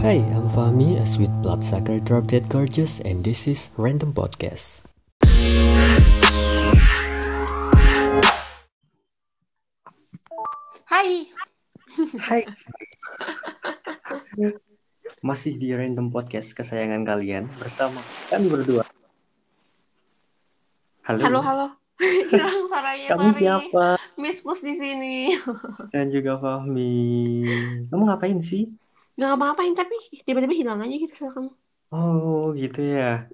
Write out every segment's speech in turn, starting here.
Hi, I'm Fahmi, a sweet bloodsucker drop dead gorgeous, and this is Random Podcast. Hai. Masih di Random Podcast kesayangan kalian bersama kami berdua. Halo. Hilang suaranya, sorry. Miss Pus di sini. Dan juga Fahmi. Kamu ngapain sih? Gak ngapa-ngapain, tapi tiba-tiba hilang aja gitu sama kamu. Oh, gitu ya.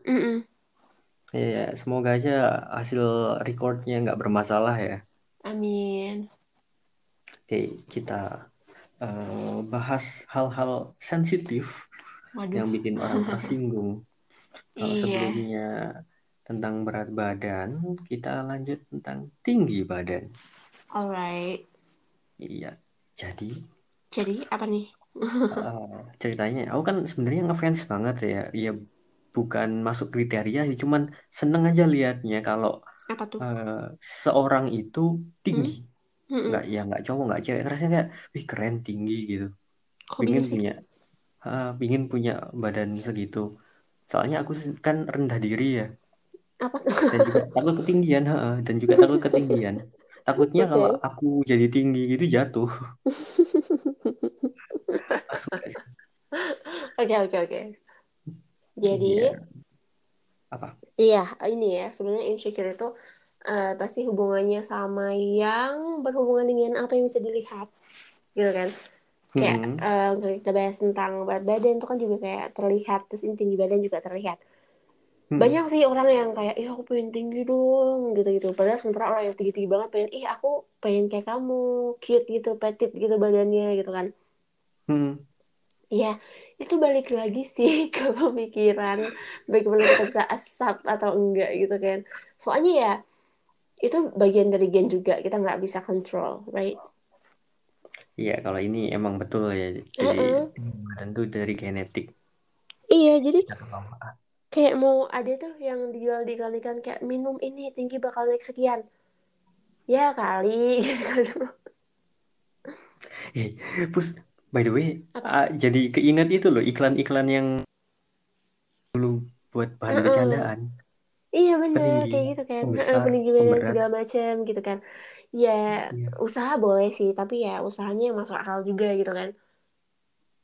Iya, semoga aja hasil recordnya gak bermasalah ya. Amin. Oke, kita bahas hal-hal sensitif. Waduh. Yang bikin orang tersinggung. Kalau sebelumnya tentang berat badan, kita lanjut tentang tinggi badan. Alright. Iya, jadi apa nih? Ceritanya aku kan sebenarnya ngefans banget ya bukan masuk kriteria sih, cuman seneng aja liatnya kalau seorang itu tinggi. Nggak cowok nggak cewek, rasanya kayak wih keren tinggi gitu. Kok pingin punya badan segitu, soalnya aku kan rendah diri ya. Dan juga takut ketinggian. Takutnya kalau aku jadi tinggi gitu jatuh. Oke. Jadi apa? Iya, ini ya. Sebenarnya insecure itu pasti hubungannya sama yang berhubungan dengan apa yang bisa dilihat. Gitu kan? Kayak kita bahas tentang berat badan itu kan juga kayak terlihat, terus tinggi badan juga terlihat. Banyak sih orang yang kayak, aku pengen tinggi dong, gitu-gitu. Padahal sementara orang yang tinggi-tinggi banget pengen, aku pengen kayak kamu, cute gitu, petit gitu badannya, gitu kan. Ya, itu balik lagi sih ke pemikiran, bagaimana kita bisa accept atau enggak gitu kan. Soalnya ya, itu bagian dari gen juga, kita nggak bisa control, right? Iya, kalau ini emang betul ya. Jadi, tentu dari genetik. Iya, jadi kayak mau ada tuh yang dijual dikalikan kayak minum ini tinggi bakal naik sekian. Ya kali gitu kan. Terus by the way, jadi keinget itu loh iklan-iklan yang dulu buat bahan bercandaan. Iya benar, kayak gitu kan. Peninggi badan segala macam gitu kan. Ya, usaha boleh sih, tapi ya usahanya yang masuk akal juga gitu kan.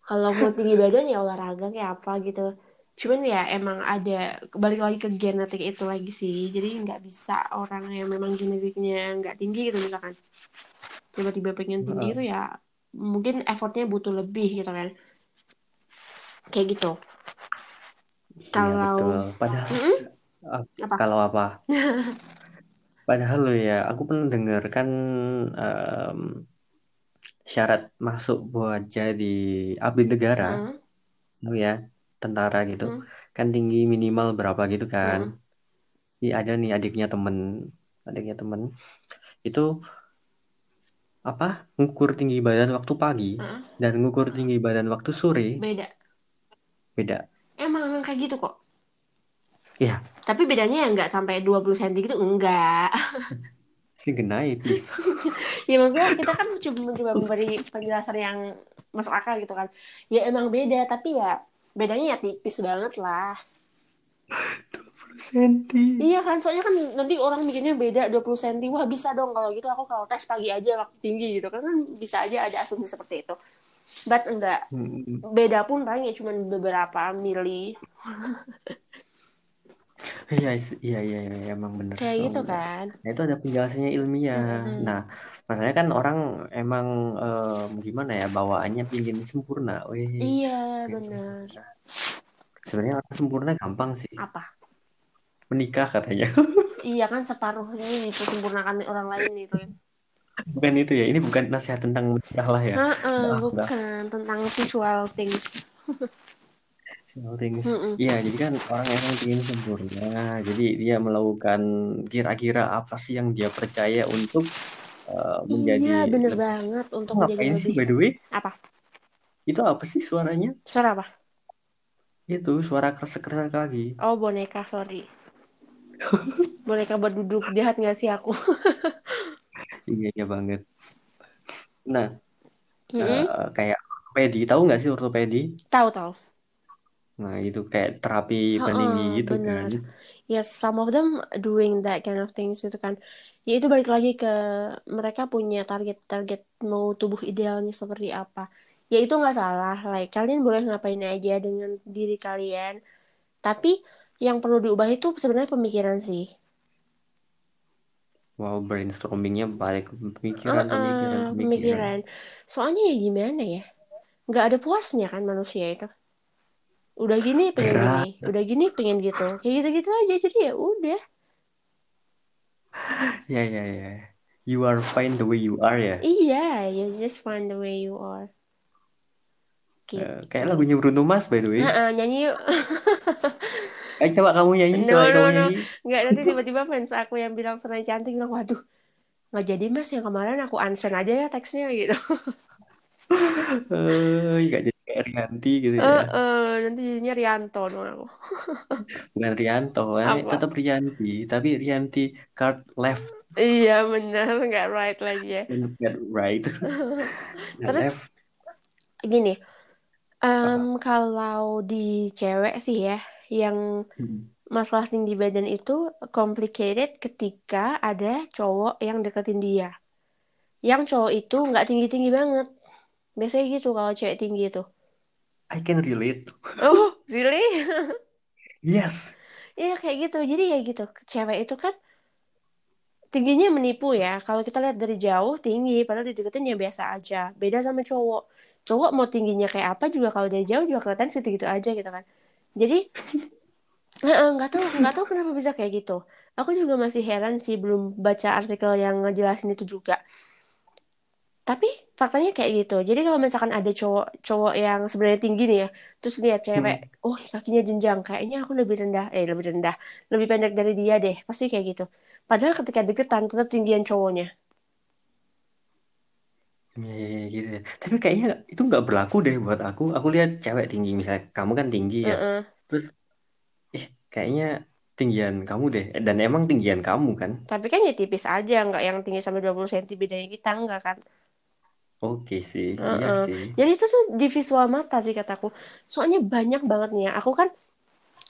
Kalau mau tinggi badan ya olahraga kayak apa gitu. Cuman ya emang ada, balik lagi ke genetik itu lagi sih. Jadi nggak bisa orang yang memang genetiknya nggak tinggi gitu misalkan tiba-tiba pengen tinggi itu ya mungkin effortnya butuh lebih gitu kan. Kayak gitu ya, kalau betul. Padahal kalau apa? Padahal lo ya, aku pernah dengar kan syarat masuk buat jadi abdi negara lo ya, tentara gitu kan tinggi minimal berapa gitu kan. Iya, ada nih adiknya temen itu apa ngukur tinggi badan waktu pagi dan ngukur tinggi badan waktu sore beda. Emang kayak gitu kok ya, tapi bedanya ya nggak sampai 20 cm gitu, enggak. Si genai please. Ya maksudnya kita kan coba memberi penjelasan yang masuk akal gitu kan. Ya emang beda, tapi ya bedanya ya tipis banget lah. 20 cm. Iya kan, soalnya kan nanti orang mikirnya beda 20 cm. Wah bisa dong kalau gitu, aku kalau tes pagi aja waktu tinggi gitu. Karena kan bisa aja ada asumsi seperti itu. But enggak. Beda pun paling ya cuma beberapa mili. Iya, emang bener. Kayak gitu kan. Nah itu ada penjelasannya ilmiah. Nah masalahnya kan orang emang gimana ya, bawaannya pingin sempurna. Iya bener. Sebenarnya orang sempurna gampang sih. Apa? Menikah katanya. Iya kan, separuhnya itu sempurnakan orang lain itu kan. Bukan itu ya, ini bukan nasihat tentang menikah lah ya. Bukan, tentang visual things. Iya, jadi kan orang yang ingin sempurna, jadi dia melakukan kira-kira apa sih yang dia percaya untuk menjadi. Iya, bener banget untuk menjadi. Ngapain sih by the way? Apa? Itu apa sih suaranya? Suara apa? Itu suara kresek-kresek lagi. Oh boneka, sorry. Boneka buat duduk, jahat nggak sih aku? Iya banget. Nah, kayak Ortopedi, tahu nggak sih ortopedi? Tahu. Nah, itu kayak terapi peninggi gitu benar. Kan. Yes, some of them doing that kind of things gitu kan. Ya itu balik lagi ke mereka punya target mau tubuh idealnya seperti apa. Ya itu nggak salah, like kalian boleh ngapain aja dengan diri kalian. Tapi yang perlu diubah itu sebenarnya pemikiran sih. Wow, brainstormingnya balik pemikiran. Soalnya ya gimana ya? Nggak ada puasnya kan manusia itu. Udah gini pengen gini, udah gini pengen gitu, kayak gitu-gitu aja, jadi ya udah. Ya. You are fine the way you are ya. Iya, you just fine the way you are. Gitu. Kayak lagunya Bruno Mars by the way. Nyanyi yuk. Coba kamu nyanyi. No. Nggak, nanti tiba-tiba fans aku yang bilang senang cantik bilang, waduh, nggak jadi mas yang kemarin aku unsend aja ya teksnya gitu. Nggak jadi kayak Rianti gitu ya. Nanti jadinya Rianto dong aku. Bukan Rianto, tetap Rianti. Tapi Rianti card left. Iya benar, nggak right lagi ya. Nggak right. Terus left. Gini, kalau di cewek sih ya, yang masalah tinggi badan itu complicated ketika ada cowok yang deketin dia. Yang cowok itu nggak tinggi-tinggi banget. Biasanya gitu kalau cewek tinggi itu. I can relate. Oh, really? Yes. Iya kayak gitu. Jadi ya gitu. Cewek itu kan tingginya menipu ya. Kalau kita lihat dari jauh tinggi, padahal dideketin ya biasa aja. Beda sama cowok. Cowok mau tingginya kayak apa juga kalau dari jauh juga kelihatan segitu aja gitu kan. Jadi nggak tahu kenapa bisa kayak gitu. Aku juga masih heran sih, belum baca artikel yang ngejelasin itu juga. Tapi faktanya kayak gitu. Jadi kalau misalkan ada cowok yang sebenarnya tinggi nih ya, terus lihat cewek, oh kakinya jenjang, kayaknya aku lebih pendek dari dia deh, pasti kayak gitu. Padahal ketika deketan tetap tinggian cowoknya. Iya, gitu ya. Tapi kayaknya itu nggak berlaku deh buat aku. Aku lihat cewek tinggi, misalnya kamu kan tinggi ya, terus kayaknya tinggian kamu deh, dan emang tinggian kamu kan. Tapi kan ya tipis aja, nggak yang tinggi sampai 20 cm bedanya kita, nggak kan. Oke sih, iya sih. Jadi itu tuh di visual mata sih kataku. Soalnya banyak banget nih ya. Aku kan,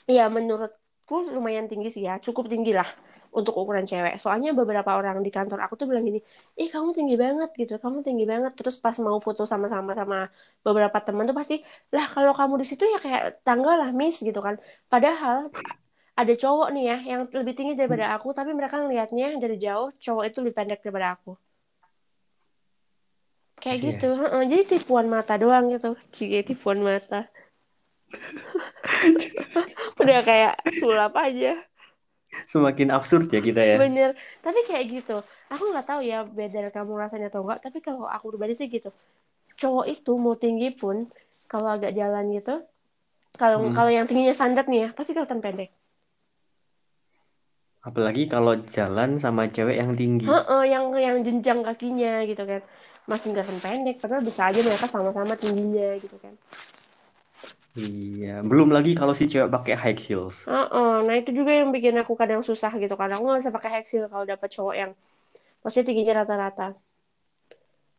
ya menurutku lumayan tinggi sih ya. Cukup tinggi lah untuk ukuran cewek. Soalnya beberapa orang di kantor aku tuh bilang gini, kamu tinggi banget gitu, kamu tinggi banget. Terus pas mau foto sama beberapa teman tuh pasti, lah kalau kamu di situ ya kayak tangga lah miss gitu kan. Padahal ada cowok nih ya yang lebih tinggi daripada aku, tapi mereka ngelihatnya dari jauh cowok itu lebih pendek daripada aku. Kayak gitu. Jadi tipuan mata doang gitu. Cik, tipuan mata. Udah kayak sulap aja. Semakin absurd ya kita ya. Bener. Tapi kayak gitu. Aku gak tahu ya beda kamu rasanya atau enggak. Tapi kalau aku pribadi sih gitu. Cowok itu mau tinggi pun, kalau agak jalan gitu, kalau yang tingginya standar nih ya, pasti kelihatan pendek. Apalagi kalau jalan sama cewek yang tinggi. Yang jenjang kakinya gitu kan. Makin gak pendek, padahal bisa aja mereka sama-sama tingginya gitu kan. Iya, belum lagi kalau si cewek pakai high heels. Nah itu juga yang bikin aku kadang susah gitu kan. Aku gak bisa pakai high heels kalau dapat cowok yang maksudnya tingginya rata-rata.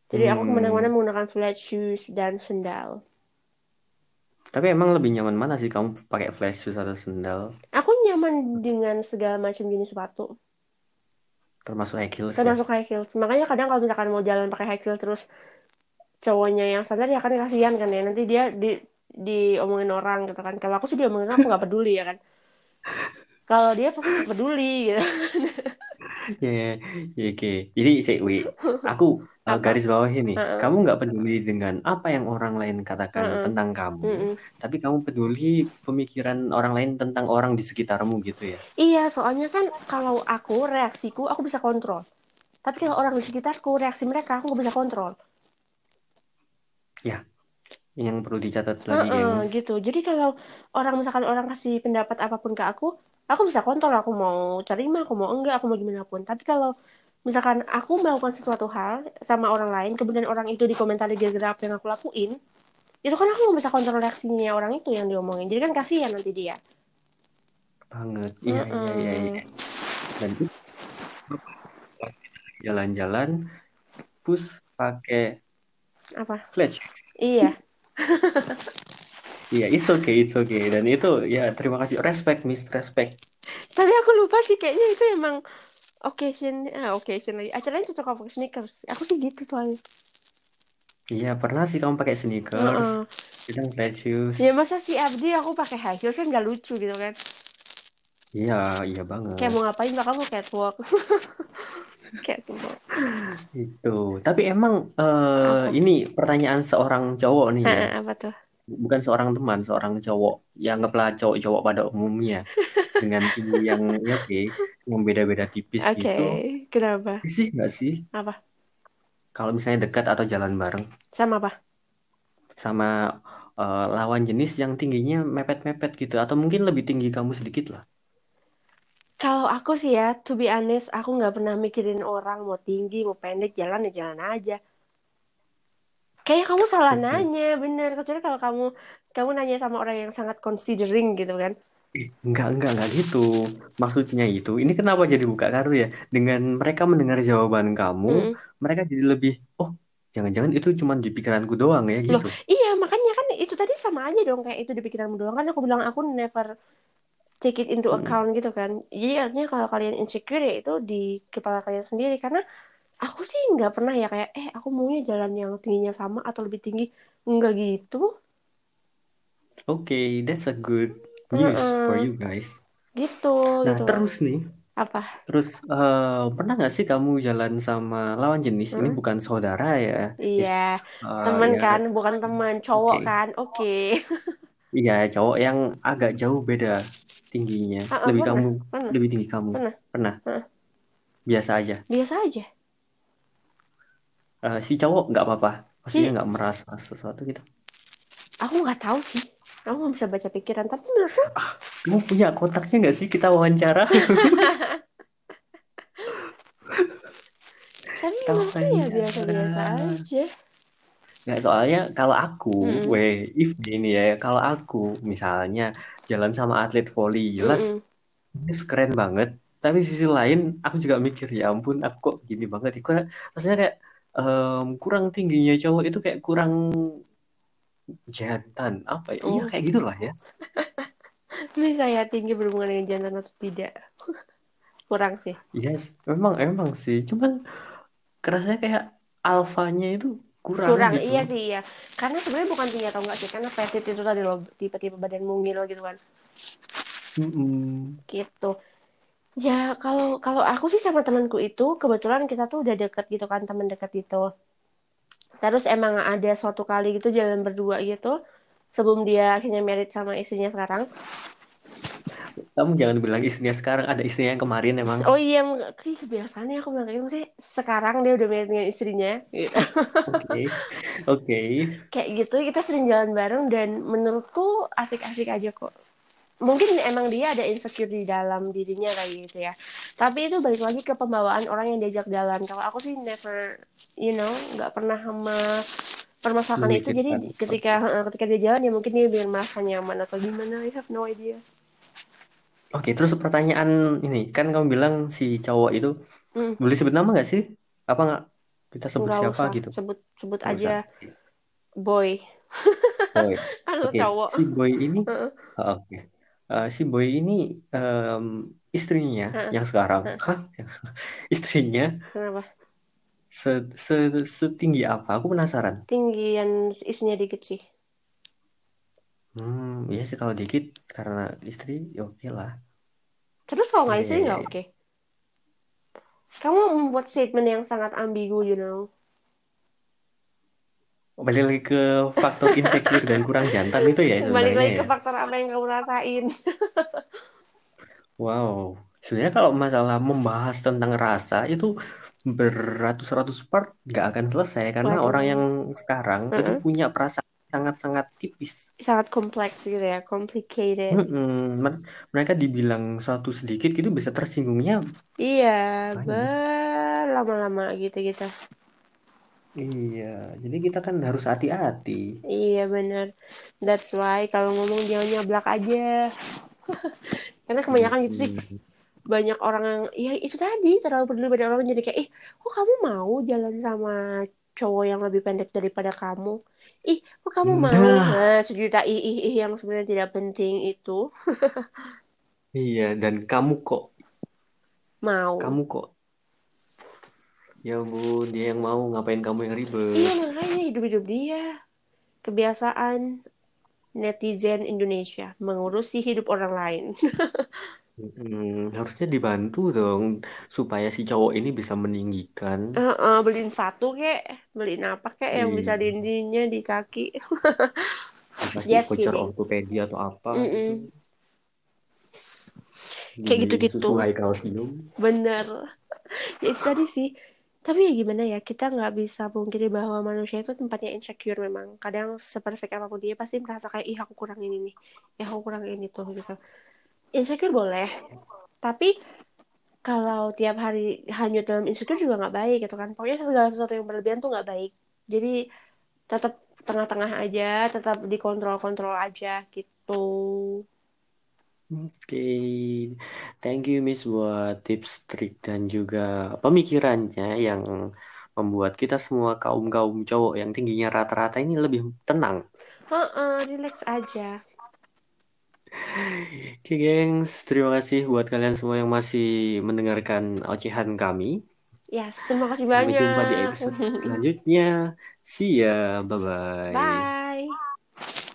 Jadi aku kemana-mana menggunakan flat shoes dan sendal. Tapi emang lebih nyaman mana sih kamu pakai flat shoes atau sendal? Aku nyaman dengan segala macam jenis sepatu. Termasuk high heels. Makanya kadang kalau misalkan mau jalan pakai high heels terus cowoknya yang standar ya kan kasihan kan ya. Nanti dia diomongin orang gitu kan. Kalau aku sih diomongin orang, aku gak peduli ya kan. Kalau dia pasti peduli gitu. Ya, oke. Jadi aku garis bawahi nih. Kamu gak peduli dengan apa yang orang lain katakan tentang kamu. Tapi kamu peduli pemikiran orang lain tentang orang di sekitarmu gitu ya. Iya, soalnya kan kalau aku, reaksiku aku bisa kontrol. Tapi kalau orang di sekitarku, reaksi mereka aku gak bisa kontrol. Ya, yang perlu dicatat lagi guys. Gitu. Jadi kalau misalkan orang kasih pendapat apapun ke aku, aku bisa kontrol, aku mau terima, aku mau enggak, aku mau gimana pun. Tapi kalau misalkan aku melakukan sesuatu hal sama orang lain, kemudian orang itu dikomentari gara-gara apa yang aku lakuin, itu kan aku nggak bisa kontrol reaksinya orang itu yang diomongin. Jadi kan kasihan nanti dia. Banget, iya. Nanti jalan-jalan, push pakai apa? Flash. Iya. Iya, it's okay, it's okay. Dan itu ya terima kasih, respect Miss, respect. Tapi aku lupa sih, kayaknya itu emang occasion lagi. Acaranya cocok pakai sneakers. Aku sih gitu soalnya. Iya, pernah sih kamu pakai sneakers. Kadang flat shoes. Ya masa sih Abdi aku pakai high heels kan gak lucu gitu kan. Iya, iya banget. Kayak mau ngapain lah kamu catwalk. Catwalk. Itu. Tapi emang ini pertanyaan seorang cowok nih ya. Apa tuh? Bukan seorang teman, seorang cowok. Ya anggaplah cowok-cowok pada umumnya. Dengan tinggi yang membeda-beda tipis gitu. Oke, kenapa? Risih gak sih? Apa? Kalau misalnya dekat atau jalan bareng. Sama apa? Sama lawan jenis yang tingginya mepet-mepet gitu. Atau mungkin lebih tinggi kamu sedikit lah. Kalau aku sih ya, to be honest, aku gak pernah mikirin orang mau tinggi, mau pendek, jalan ya jalan aja. Kayaknya kamu salah nanya, bener. Kecuali kalau kamu nanya sama orang yang sangat considering gitu kan. Enggak gitu. Maksudnya itu, ini kenapa jadi buka kartu ya? Dengan mereka mendengar jawaban kamu, mereka jadi lebih, oh jangan-jangan itu cuma di pikiranku doang ya gitu. Loh, iya makanya kan itu tadi sama aja dong, kayak itu di pikiranmu doang. Kan aku bilang aku never take it into account gitu kan. Jadi artinya kalau kalian insecure ya itu di kepala kalian sendiri. Karena aku sih nggak pernah ya kayak aku maunya jalan yang tingginya sama atau lebih tinggi. Nggak gitu. Okay, that's a good news for you guys. Gitu. Nah gitu. Terus nih. Apa? Terus pernah nggak sih kamu jalan sama lawan jenis? Ini bukan saudara ya? Iya. Temen ya. Kan, bukan teman, cowok kan? Okay. Iya, cowok yang agak jauh beda tingginya, lebih tinggi kamu. Pernah. Biasa aja. Si cowok nggak apa-apa, maksudnya nggak merasa sesuatu gitu. Aku nggak tahu sih, aku nggak bisa baca pikiran. Tapi menurutku, kamu punya kontaknya nggak sih kita wawancara? Tapi maksudnya ya biasa-biasa aja. Nggak, soalnya kalau aku, kalau aku misalnya jalan sama atlet voli, jelas keren banget. Tapi di sisi lain, aku juga mikir, ya ampun, aku kok gini banget. Maksudnya kayak kurang tingginya cowok itu kayak kurang jantan, apa ya? Iya kayak gitulah ya. Bisa ya tinggi berhubungan dengan jantan atau tidak? Kurang sih. Yes, memang sih. Cuman kerasanya kayak alfanya itu kurang gitu. Iya sih, iya. Karena sebenarnya bukan tinggi atau enggak sih, karena petite itu tadi lo, tipe-tipe badan mungil gitu kan. Gitu. Ya kalau aku sih sama temanku itu kebetulan kita tuh udah deket gitu kan, teman deket gitu. Terus emang ada suatu kali gitu jalan berdua gitu sebelum dia akhirnya married sama istrinya sekarang. Kamu jangan bilang istrinya sekarang, ada istrinya yang kemarin emang. Oh iya, biasanya aku bilang kayak gitu sih, sekarang dia udah married dengan istrinya. Oke. Kayak gitu, kita sering jalan bareng dan menurutku asik-asik aja kok. Mungkin emang dia ada insecure di dalam dirinya kayak gitu ya. Tapi itu balik lagi ke pembawaan orang yang diajak jalan. Kalau aku sih never, nggak pernah mempermasalahkan itu. Jadi ketika dia jalan ya mungkin dia biar merasa nyaman atau gimana. I have no idea. Okay, terus pertanyaan ini, kan kamu bilang si cowok itu boleh sebut nama nggak sih? Apa nggak? Kita sebut nggak siapa usah. Gitu? Sebut nggak aja, usah. Boy. Boy. Kalau cowok. Si Boy ini, si Boy ini istrinya yang sekarang, istrinya. Kenapa? Setinggi apa? Aku penasaran. Tinggian istrinya dikit sih. Iya sih kalau dikit karena istri, ya oke lah. Terus kalau nggak istri nggak oke? Kamu membuat statement yang sangat ambigu, Balik lagi ke faktor insecure dan kurang jantan itu ya sebenarnya. Balik lagi ke faktor apa yang kamu rasain. Wow, sebenarnya kalau masalah membahas tentang rasa itu beratus-ratus part nggak akan selesai karena orang yang sekarang itu punya perasaan sangat-sangat tipis, sangat kompleks gitu ya, complicated. Mereka dibilang satu sedikit itu bisa tersinggungnya. Iya, berlama-lama gitu. Iya, jadi kita kan harus hati-hati. Iya benar. That's why kalau ngomong jangan nyablak aja. Karena kebanyakan gitu sih. Banyak orang yang, ya itu tadi terlalu peduli pada orang, jadi kayak, kok kamu mau jalan sama cowok yang lebih pendek daripada kamu. Ih, kok kamu mau? Nah, sejuta ih yang sebenarnya tidak penting itu. Iya, dan kamu kok mau? Kamu kok? Ya ampun, dia yang mau, ngapain kamu yang ribet? Iya, makanya hidup-hidup dia. Kebiasaan netizen Indonesia, mengurusi hidup orang lain. Harusnya dibantu dong supaya si cowok ini bisa meninggikan. Beliin sepatu kek, beliin apa kek yang bisa dindinya di kaki. Pasti voucher ortopedi atau apa. Gitu. Kayak gitu-gitu. Bener. Ya itu tadi sih. Tapi ya gimana ya, kita nggak bisa pungkiri bahwa manusia itu tempatnya insecure memang. Kadang seperfect apapun dia pasti merasa kayak, ih aku kurang ini nih, ih aku kurang ini tuh gitu. Insecure boleh, tapi kalau tiap hari hanyut dalam insecure juga nggak baik gitu kan. Pokoknya segala sesuatu yang berlebihan tuh nggak baik. Jadi tetap tengah-tengah aja, tetap dikontrol-kontrol aja gitu. Oke, thank you Miss buat tips, trik, dan juga pemikirannya yang membuat kita semua kaum-kaum cowok yang tingginya rata-rata ini lebih tenang. Relax aja. Oke, gengs, terima kasih buat kalian semua yang masih mendengarkan ocehan kami. Yes, terima kasih banyak. Sampai jumpa di episode selanjutnya. See ya, bye-bye. Bye.